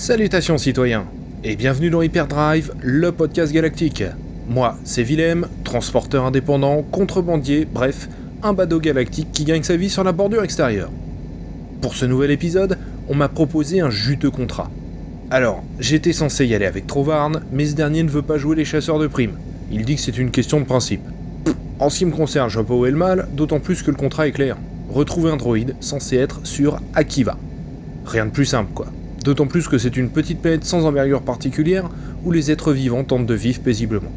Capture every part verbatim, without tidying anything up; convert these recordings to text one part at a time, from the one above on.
Salutations citoyens, et bienvenue dans Hyperdrive, le podcast galactique. Moi, c'est Wilhem, transporteur indépendant, contrebandier, bref, un badaud galactique qui gagne sa vie sur la bordure extérieure. Pour ce nouvel épisode, on m'a proposé un juteux contrat. Alors, j'étais censé y aller avec Trovarn, mais ce dernier ne veut pas jouer les chasseurs de primes. Il dit que c'est une question de principe. En ce qui me concerne, je vois pas où est le mal, d'autant plus que le contrat est clair. Retrouver un droïde censé être sur Akiva. Rien de plus simple, quoi. D'autant plus que c'est une petite planète sans envergure particulière, où les êtres vivants tentent de vivre paisiblement.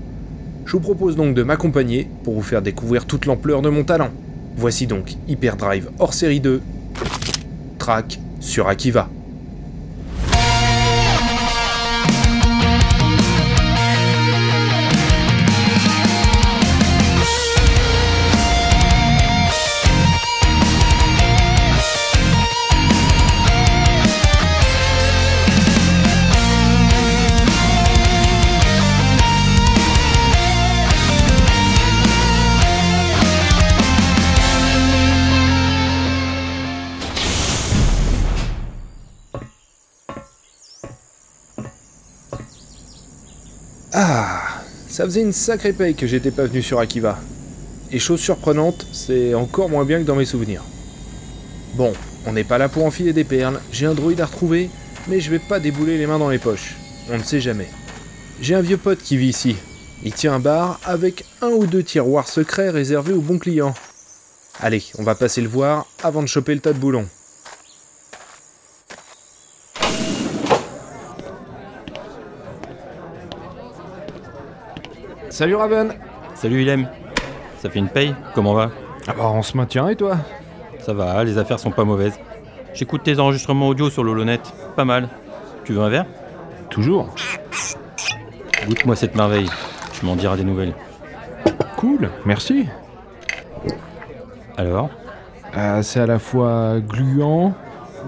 Je vous propose donc de m'accompagner pour vous faire découvrir toute l'ampleur de mon talent. Voici donc Hyperdrive hors série deux, Track sur Akiva. Ça faisait une sacrée paye que j'étais pas venu sur Akiva. Et chose surprenante, c'est encore moins bien que dans mes souvenirs. Bon, on n'est pas là pour enfiler des perles, j'ai un droïde à retrouver, mais je vais pas débouler les mains dans les poches. On ne sait jamais. J'ai un vieux pote qui vit ici. Il tient un bar avec un ou deux tiroirs secrets réservés aux bons clients. Allez, on va passer le voir avant de choper le tas de boulons. Salut Raven. Salut Wilhem. Ça fait une paye, comment va? Ah bah on se maintient et toi? Ça va, les affaires sont pas mauvaises. J'écoute tes enregistrements audio sur LoloNet, pas mal. Tu veux un verre? Toujours. Goûte-moi cette merveille, tu m'en diras des nouvelles. Cool, merci. Alors euh, c'est à la fois gluant,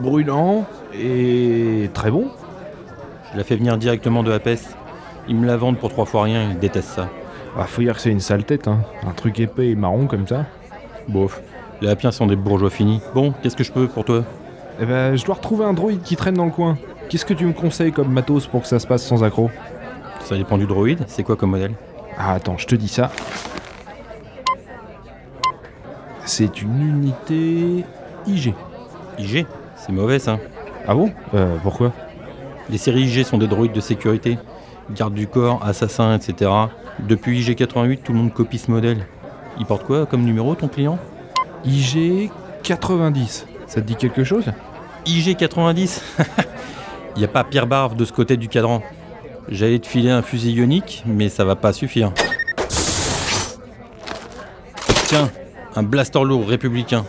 brûlant et très bon. Je la fais venir directement de Apes. Ils me la vendent pour trois fois rien, ils détestent ça. Ah, faut dire que c'est une sale tête, hein. Un truc épais et marron comme ça. Bof, les Apiens sont des bourgeois finis. Bon, qu'est-ce que je peux pour toi? Eh ben, je dois retrouver un droïde qui traîne dans le coin. Qu'est-ce que tu me conseilles comme matos pour que ça se passe sans accroc? Ça dépend du droïde, c'est quoi comme modèle? Ah, attends, je te dis ça. C'est une unité... I G. I G? C'est mauvais, ça. Ah bon? Euh, pourquoi? Les séries I G sont des droïdes de sécurité. Garde du corps, assassin, et cetera. Depuis I G quatre-vingt-huit, tout le monde copie ce modèle. Il porte quoi comme numéro, ton client? I G quatre-vingt-dix. Ça te dit quelque chose? I G quatre-vingt-dix. Il n'y a pas pire barbe de ce côté du cadran. J'allais te filer un fusil ionique, mais ça va pas suffire. Tiens, un blaster lourd républicain.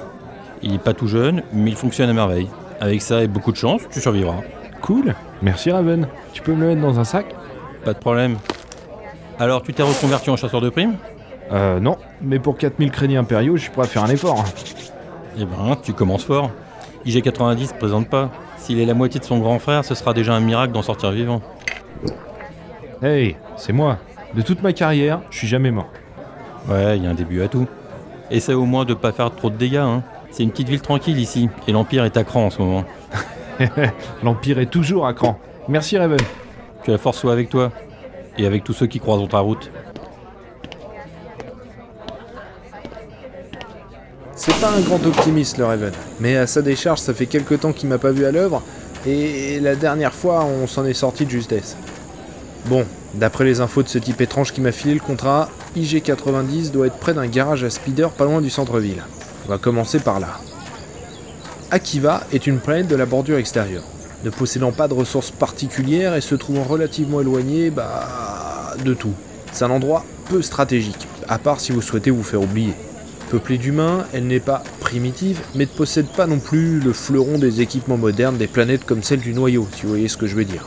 Il n'est pas tout jeune, mais il fonctionne à merveille. Avec ça et beaucoup de chance, tu survivras. Cool, merci Raven. Tu peux me le mettre dans un sac? Pas de problème. Alors, tu t'es reconverti en chasseur de primes? Euh, non. Mais pour quatre mille crédits impériaux, je suis prêt à faire un effort. Eh ben, tu commences fort. I G quatre-vingt-dix présente pas. S'il est la moitié de son grand frère, ce sera déjà un miracle d'en sortir vivant. Hey, c'est moi. De toute ma carrière, je suis jamais mort. Ouais, il y a un début à tout. Essaie au moins de pas faire trop de dégâts, hein. C'est une petite ville tranquille ici, et l'Empire est à cran en ce moment. L'Empire est toujours à cran. Merci Raven. Que la force soit avec toi, et avec tous ceux qui croisent ta route. C'est pas un grand optimiste le Raven, mais à sa décharge ça fait quelque temps qu'il m'a pas vu à l'œuvre, et la dernière fois on s'en est sorti de justesse. Bon, d'après les infos de ce type étrange qui m'a filé le contrat, I G quatre-vingt-dix doit être près d'un garage à speeder pas loin du centre-ville. On va commencer par là. Akiva est une planète de la bordure extérieure. Ne possédant pas de ressources particulières et se trouvant relativement éloigné, bah... de tout. C'est un endroit peu stratégique, à part si vous souhaitez vous faire oublier. Peuplée d'humains, elle n'est pas primitive, mais ne possède pas non plus le fleuron des équipements modernes des planètes comme celle du noyau, si vous voyez ce que je veux dire.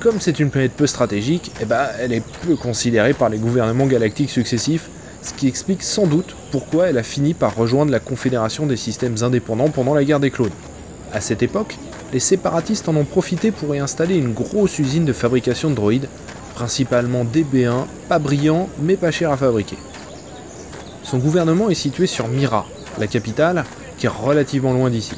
Comme c'est une planète peu stratégique, eh bah, elle est peu considérée par les gouvernements galactiques successifs, ce qui explique sans doute pourquoi elle a fini par rejoindre la Confédération des systèmes indépendants pendant la guerre des clones. À cette époque, les séparatistes en ont profité pour y installer une grosse usine de fabrication de droïdes, principalement des B un, pas brillants mais pas chers à fabriquer. Son gouvernement est situé sur Mira, la capitale, qui est relativement loin d'ici.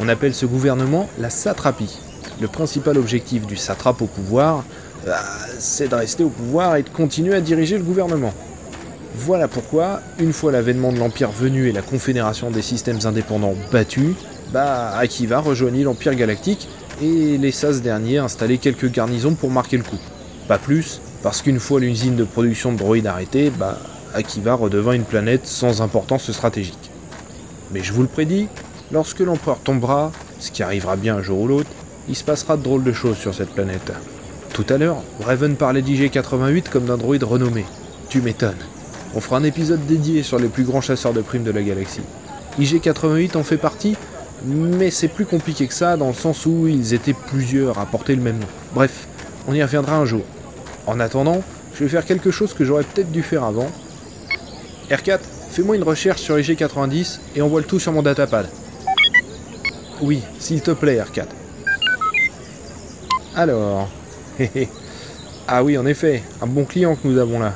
On appelle ce gouvernement la Satrapie, Le principal objectif du satrape au pouvoir, bah, c'est de rester au pouvoir et de continuer à diriger le gouvernement. Voilà pourquoi, une fois l'avènement de l'Empire venu et la Confédération des systèmes indépendants battue, bah, Akiva rejoignit l'Empire galactique et laissa ce dernier installer quelques garnisons pour marquer le coup. Pas plus, parce qu'une fois l'usine de production de droïdes arrêtée, bah, Akiva redevint une planète sans importance stratégique. Mais je vous le prédis, lorsque l'Empereur tombera, ce qui arrivera bien un jour ou l'autre, il se passera de drôles de choses sur cette planète. Tout à l'heure, Raven parlait d'I G quatre-vingt-huit comme d'un droïde renommé. Tu m'étonnes. On fera un épisode dédié sur les plus grands chasseurs de primes de la galaxie. I G quatre-vingt-huit en fait partie, mais c'est plus compliqué que ça dans le sens où ils étaient plusieurs à porter le même nom. Bref, on y reviendra un jour. En attendant, je vais faire quelque chose que j'aurais peut-être dû faire avant. R quatre, fais-moi une recherche sur I G quatre-vingt-dix et envoie le tout sur mon datapad. Oui, s'il te plaît, R quatre. Alors... Ah oui, en effet, un bon client que nous avons là.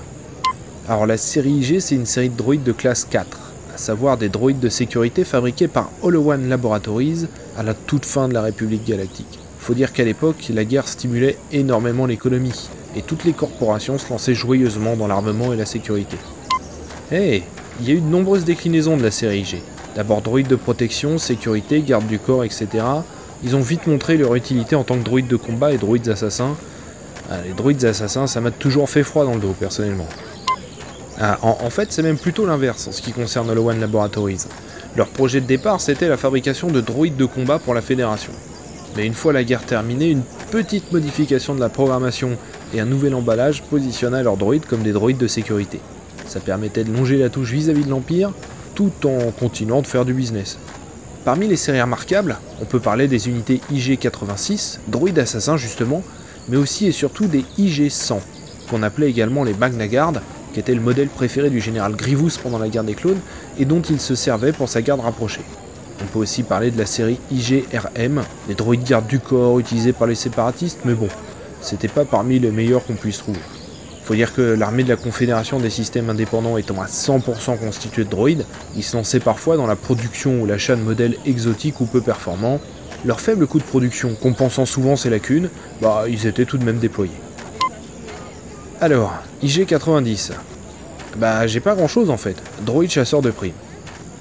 Alors la série I G, c'est une série de droïdes de classe quatre, à savoir des droïdes de sécurité fabriqués par Holowan Laboratories à la toute fin de la République Galactique. Faut dire qu'à l'époque, la guerre stimulait énormément l'économie, et toutes les corporations se lançaient joyeusement dans l'armement et la sécurité. Hey, il y a eu de nombreuses déclinaisons de la série I G. D'abord droïdes de protection, sécurité, garde du corps, et cetera. Ils ont vite montré leur utilité en tant que droïdes de combat et droïdes assassins. Ah, les droïdes assassins, ça m'a toujours fait froid dans le dos, personnellement. Ah, en, en fait, c'est même plutôt l'inverse en ce qui concerne Holowan Laboratories. Leur projet de départ, c'était la fabrication de droïdes de combat pour la Fédération. Mais une fois la guerre terminée, une petite modification de la programmation et un nouvel emballage positionna leurs droïdes comme des droïdes de sécurité. Ça permettait de longer la touche vis-à-vis de l'Empire, tout en continuant de faire du business. Parmi les séries remarquables, on peut parler des unités I G quatre-vingt-six, droïdes assassins justement, mais aussi et surtout des I G cent, qu'on appelait également les Magna qui était le modèle préféré du général Grievous pendant la guerre des clones, et dont il se servait pour sa garde rapprochée. On peut aussi parler de la série I G R M, des droïdes garde du corps utilisés par les séparatistes, mais bon, c'était pas parmi les meilleurs qu'on puisse trouver. Faut dire que l'armée de la Confédération des systèmes indépendants étant à cent pour cent constituée de droïdes, ils se lançaient parfois dans la production ou l'achat de modèles exotiques ou peu performants. Leur faible coût de production, compensant souvent ces lacunes, bah ils étaient tout de même déployés. Alors, I G quatre-vingt-dix. Bah, j'ai pas grand chose en fait. Droïde chasseur de primes.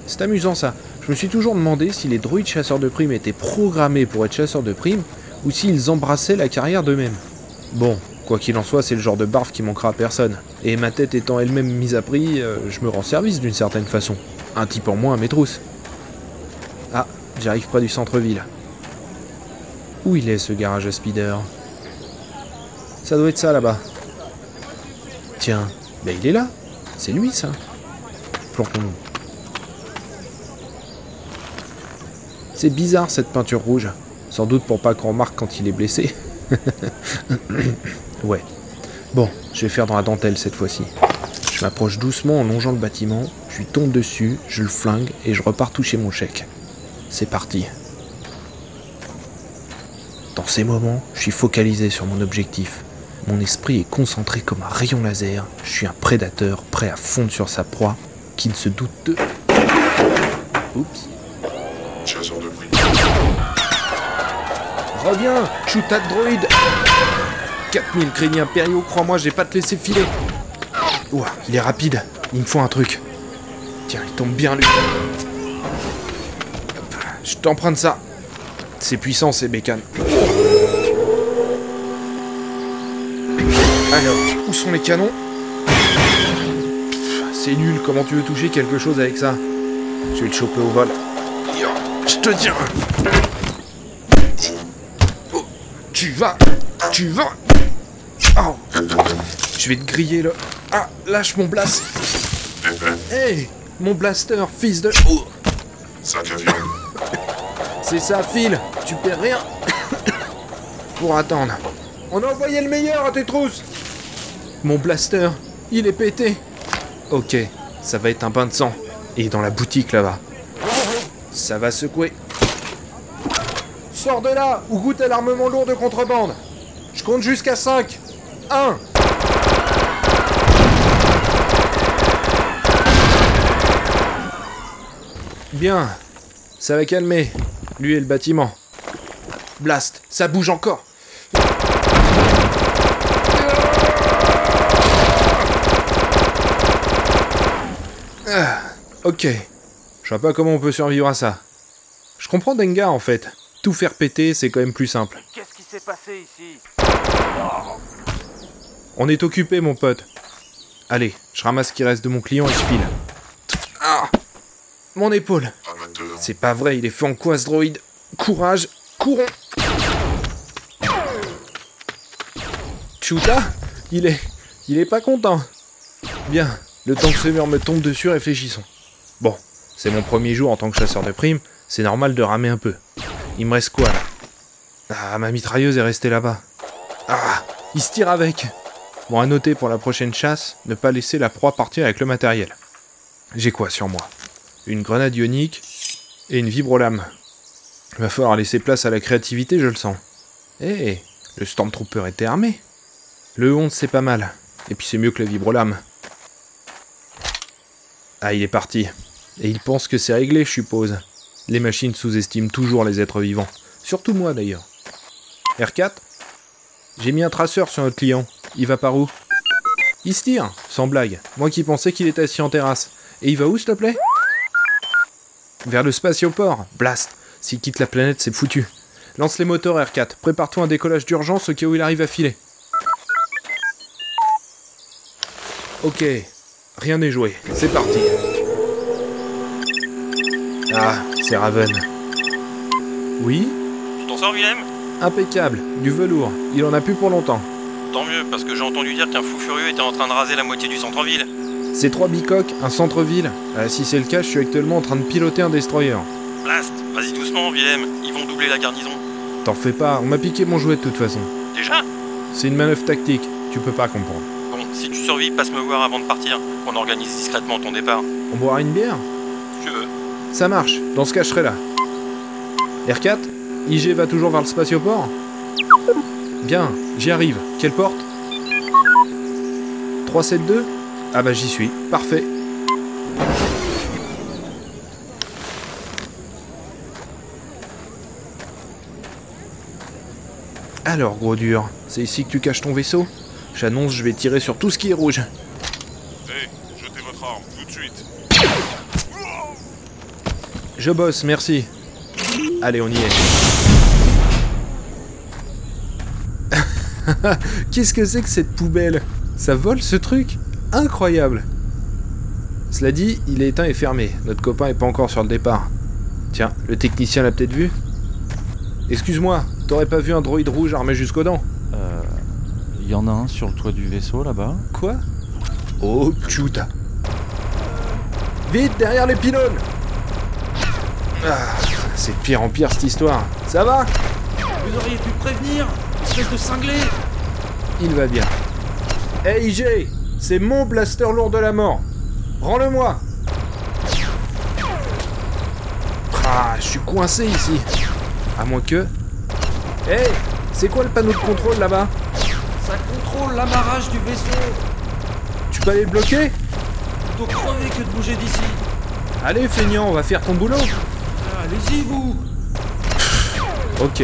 C'est amusant ça. Je me suis toujours demandé si les droïdes chasseurs de primes étaient programmés pour être chasseurs de primes ou s'ils embrassaient la carrière d'eux-mêmes. Bon, quoi qu'il en soit, c'est le genre de barf qui manquera à personne. Et ma tête étant elle-même mise à prix, euh, je me rends service d'une certaine façon. Un type en moins à mes trousses. Ah, j'arrive près du centre-ville. Où il est ce garage à speeder? Ça doit être ça là-bas. Tiens, ben il est là, c'est lui ça. Plantons-nous. C'est bizarre cette peinture rouge, sans doute pour pas qu'on remarque quand il est blessé. Ouais. Bon, je vais faire dans la dentelle cette fois-ci. Je m'approche doucement en longeant le bâtiment, je lui tombe dessus, je le flingue et je repars toucher mon chèque. C'est parti. Dans ces moments, je suis focalisé sur mon objectif. Mon esprit est concentré comme un rayon laser. Je suis un prédateur prêt à fondre sur sa proie, qui ne se doute de... Oups. Chasseur de prix. Reviens, shoot à droïde. quatre mille créniers impériaux, crois-moi, j'ai pas te laisser filer. Ouah, il est rapide, il me faut un truc. Tiens, il tombe bien lui. Hop, je t'emprunte ça. C'est puissant ces bécanes. Alors, où sont les canons? C'est nul, comment tu veux toucher quelque chose avec ça? Je vais te choper au vol. Je te tiens. Oh, tu vas, tu vas. Oh. Je vais te griller le... Ah, lâche mon blast. Hey, mon blaster, fils de... Oh. C'est ça, Phil. Tu perds rien pour attendre. On a envoyé le meilleur à tes trousses. Mon blaster, il est pété. Ok, ça va être un bain de sang. Et dans la boutique là-bas. Ça va secouer. Sors de là ou goûte à l'armement lourd de contrebande. Je compte jusqu'à cinq. un. Bien, ça va calmer. Lui et le bâtiment. Blast, ça bouge encore. Ah, ok. Je vois pas comment on peut survivre à ça. Je comprends Dengar en fait. Tout faire péter, c'est quand même plus simple. Qu'est-ce qui s'est passé ici ? On est occupé, mon pote. Allez, je ramasse ce qui reste de mon client et je file. Ah ! Mon épaule ! C'est pas vrai, il est fait en quoi ce droïde ? Courage, courons ! Chuta ? Il est... Il est pas content. Bien, le temps que ce mur me tombe dessus, réfléchissons. Bon, c'est mon premier jour en tant que chasseur de primes, c'est normal de ramer un peu. Il me reste quoi, là ? Ah, ma mitrailleuse est restée là-bas. Ah, il se tire avec. Bon, à noter pour la prochaine chasse, ne pas laisser la proie partir avec le matériel. J'ai quoi sur moi ? Une grenade ionique et une vibrolame. Il va falloir laisser place à la créativité, je le sens. Hé, hey, le Stormtrooper était armé. Le onze, c'est pas mal. Et puis c'est mieux que la vibrolame. Ah, il est parti. Et il pense que c'est réglé, je suppose. Les machines sous-estiment toujours les êtres vivants. Surtout moi, d'ailleurs. R quatre ? J'ai mis un traceur sur notre client. Il va par où ? Il se tire, sans blague. Moi qui pensais qu'il était assis en terrasse. Et il va où, s'il te plaît ? Vers le spatioport. Blast. S'il quitte la planète, c'est foutu. Lance les moteurs, R quatre. Prépare-toi un décollage d'urgence au cas où il arrive à filer. Ok. Rien n'est joué. C'est parti. Ah, c'est Raven. Oui ? Tu t'en sors, Wilhem ? Impeccable, du velours. Il en a plus pour longtemps. Tant mieux, parce que j'ai entendu dire qu'un fou furieux était en train de raser la moitié du centre-ville. C'est trois bicoques, un centre-ville. Euh, si c'est le cas, je suis actuellement en train de piloter un destroyer. Blast, vas-y doucement, Wilhem. Ils vont doubler la garnison. T'en fais pas, on m'a piqué mon jouet de toute façon. Déjà ? C'est une manœuvre tactique, tu peux pas comprendre. Bon, si tu survis, passe me voir avant de partir. On organise discrètement ton départ. On boira une bière ? Si tu veux. Ça marche, dans ce cas je serai là. R quatre, I G va toujours vers le spatioport ? Bien, j'y arrive. Quelle porte ? trois cent soixante-deux ? Ah bah j'y suis, parfait. Alors gros dur, c'est ici que tu caches ton vaisseau ? J'annonce, je vais tirer sur tout ce qui est rouge. Hey, jetez votre arme, tout de suite. Je bosse, merci. Allez, on y est. Qu'est-ce que c'est que cette poubelle ? Ça vole ce truc ? Incroyable ! Cela dit, il est éteint et fermé. Notre copain est pas encore sur le départ. Tiens, le technicien l'a peut-être vu ? Excuse-moi, t'aurais pas vu un droïde rouge armé jusqu'aux dents ? Euh... Il y en a un sur le toit du vaisseau, là-bas. Quoi ? Oh, chuta ! Vite, derrière les pylônes ! Ah, c'est de pire en pire cette histoire. Ça va ? Vous auriez pu prévenir, espèce de cinglé ! Il va bien. Hey I G, c'est mon blaster lourd de la mort. Rends-le-moi. Ah, je suis coincé ici. À moins que... Hey, c'est quoi le panneau de contrôle là-bas ? Ça contrôle l'amarrage du vaisseau. Tu peux aller le bloquer ? Plutôt crever que de bouger d'ici. Allez feignant, on va faire ton boulot. Allez-y, vous! Ok.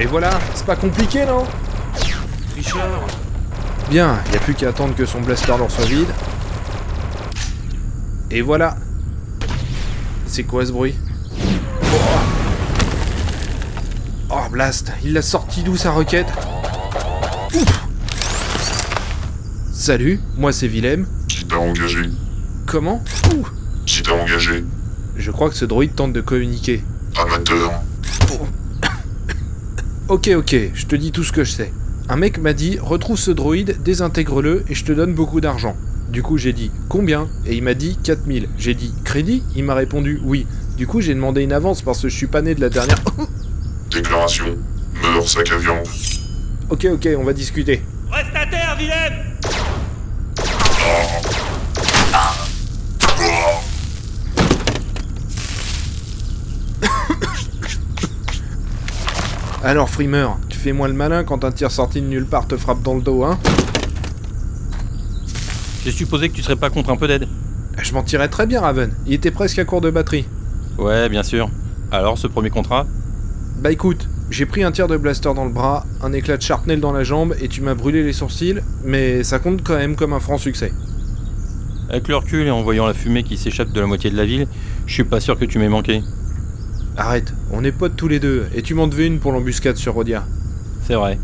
Et voilà, c'est pas compliqué, non? Tricheur! Bien, y a plus qu'à attendre que son blaster leur soit vide. Et voilà! C'est quoi ce bruit? Oh, oh Blast! Il l'a sorti d'où sa roquette? Ouf. Salut, moi c'est Wilhem. Qui t'a engagé? Comment? Ouf. Qui t'a engagé ? Je crois que ce droïde tente de communiquer. Amateur. Oh. Ok, ok, je te dis tout ce que je sais. Un mec m'a dit, retrouve ce droïde, désintègre-le et je te donne beaucoup d'argent. Du coup, j'ai dit, combien ? Et il m'a dit, quatre mille. J'ai dit, crédit ? Il m'a répondu, oui. Du coup, j'ai demandé une avance parce que je suis pas né de la dernière... Déclaration. Meurs, sac à viande. Ok, ok, on va discuter. Reste à terre, Wilhem ! Oh. Alors, Frimeur, tu fais moins le malin quand un tir sorti de nulle part te frappe dans le dos, hein ? J'ai supposé que tu serais pas contre un peu d'aide. Je m'en tirais très bien, Raven. Il était presque à court de batterie. Ouais, bien sûr. Alors, ce premier contrat ? Bah écoute, j'ai pris un tir de blaster dans le bras, un éclat de shrapnel dans la jambe et tu m'as brûlé les sourcils, mais ça compte quand même comme un franc succès. Avec le recul et en voyant la fumée qui s'échappe de la moitié de la ville, je suis pas sûr que tu m'aies manqué. Arrête, on est potes tous les deux, et tu m'en devais une pour l'embuscade sur Rodia. C'est vrai,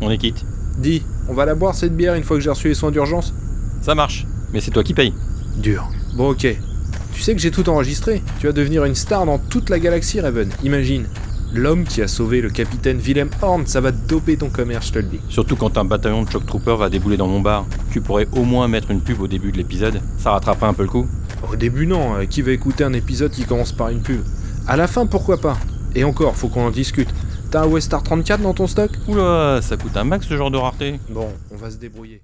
on est quitte. Dis, on va la boire cette bière une fois que j'ai reçu les soins d'urgence ? Ça marche, mais c'est toi qui paye. Dur. Bon ok. Tu sais que j'ai tout enregistré, tu vas devenir une star dans toute la galaxie Raven, imagine. L'homme qui a sauvé le capitaine Wilhem Horn, ça va doper ton commerce, je te le dis. Surtout quand un bataillon de shock troopers va débouler dans mon bar. Tu pourrais au moins mettre une pub au début de l'épisode, ça rattraperait un peu le coup. Au début non, euh, qui va écouter un épisode qui commence par une pub ? À la fin pourquoi pas ? Et encore, faut qu'on en discute. T'as un Westar trente-quatre dans ton stock ? Oula, ça coûte un max ce genre de rareté. Bon, on va se débrouiller.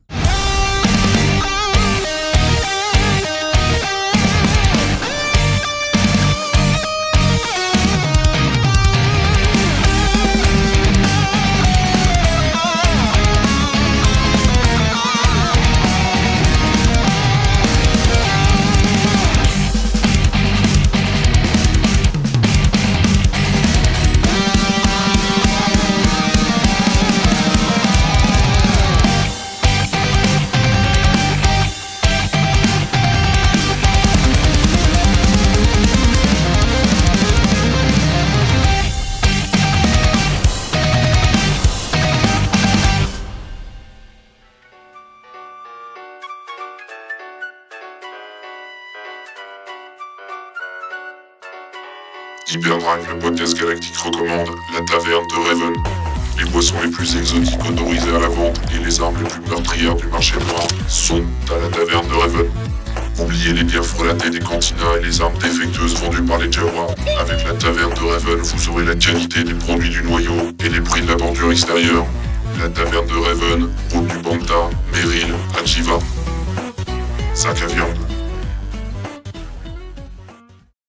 Hyperdrive, le podcast galactique recommande la Taverne de Raven. Les boissons les plus exotiques autorisées à la vente et les armes les plus meurtrières du marché noir sont à la Taverne de Raven. Oubliez les bières frelatées des cantinas et les armes défectueuses vendues par les Jawas. Avec la Taverne de Raven, vous aurez la qualité des produits du noyau et les prix de la bordure extérieure. La Taverne de Raven, route du Banta, Meryl, Akiva. Sac à viande.